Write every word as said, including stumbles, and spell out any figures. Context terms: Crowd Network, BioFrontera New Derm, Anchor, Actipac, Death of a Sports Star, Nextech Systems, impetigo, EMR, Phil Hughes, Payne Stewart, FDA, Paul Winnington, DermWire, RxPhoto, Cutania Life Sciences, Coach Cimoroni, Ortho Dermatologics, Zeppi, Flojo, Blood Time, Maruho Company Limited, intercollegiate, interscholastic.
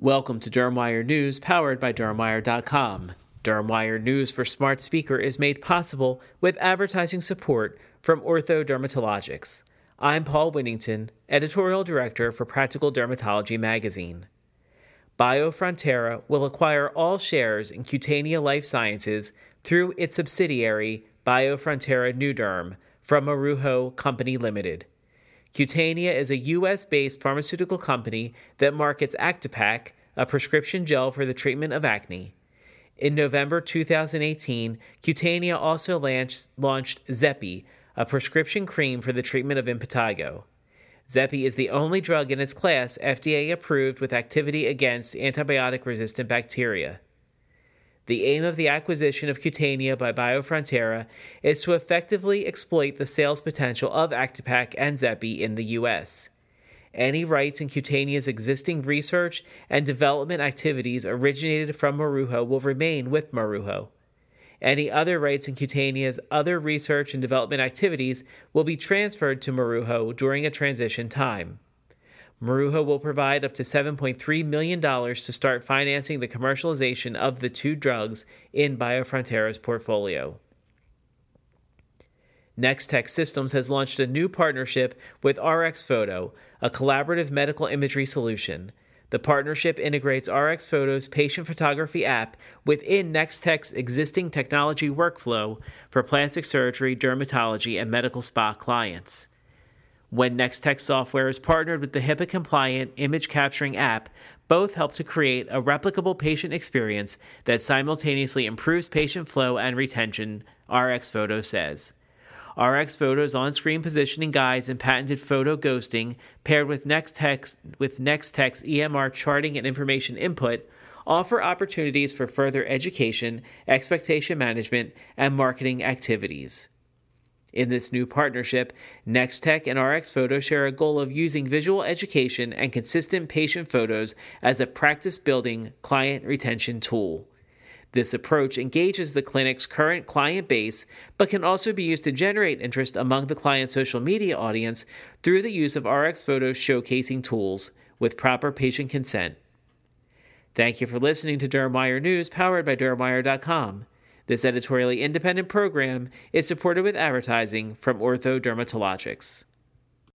Welcome to DermWire News, powered by DermWire dot com. DermWire News for Smart Speaker is made possible with advertising support from Ortho Dermatologics. I'm Paul Winnington, Editorial Director for Practical Dermatology magazine. BioFrontera will acquire all shares in Cutania Life Sciences through its subsidiary BioFrontera New Derm from Maruho Company Limited. Cutania is a U S based pharmaceutical company that markets Actipac, a prescription gel for the treatment of acne. In November two thousand eighteen, Cutania also launched, launched Zeppi, a prescription cream for the treatment of impetigo. Zeppi is the only drug in its class F D A approved with activity against antibiotic-resistant bacteria. The aim of the acquisition of Cutania by BioFrontera is to effectively exploit the sales potential of Actipac and Zeppi in the U S. Any rights in Cutania's existing research and development activities originated from Maruho will remain with Maruho. Any other rights in Cutania's other research and development activities will be transferred to Maruho during a transition time. Maruho will provide up to seven point three million dollars to start financing the commercialization of the two drugs in BioFrontera's portfolio. Nextech Systems has launched a new partnership with RxPhoto, a collaborative medical imagery solution. The partnership integrates RxPhoto's patient photography app within Nextech's existing technology workflow for plastic surgery, dermatology, and medical spa clients. When Nextech software is partnered with the HIPAA-compliant image-capturing app, both help to create a replicable patient experience that simultaneously improves patient flow and retention, RxPhoto says. RxPhoto's on-screen positioning guides and patented photo ghosting, paired with Nextech's, with Nextech's E M R charting and information input, offer opportunities for further education, expectation management, and marketing activities. In this new partnership, Nextech and RxPhoto share a goal of using visual education and consistent patient photos as a practice-building client retention tool. This approach engages the clinic's current client base, but can also be used to generate interest among the client's social media audience through the use of RxPhoto's showcasing tools with proper patient consent. Thank you for listening to DermWire News, powered by DermWire dot com. This editorially independent program is supported with advertising from Ortho Dermatologics.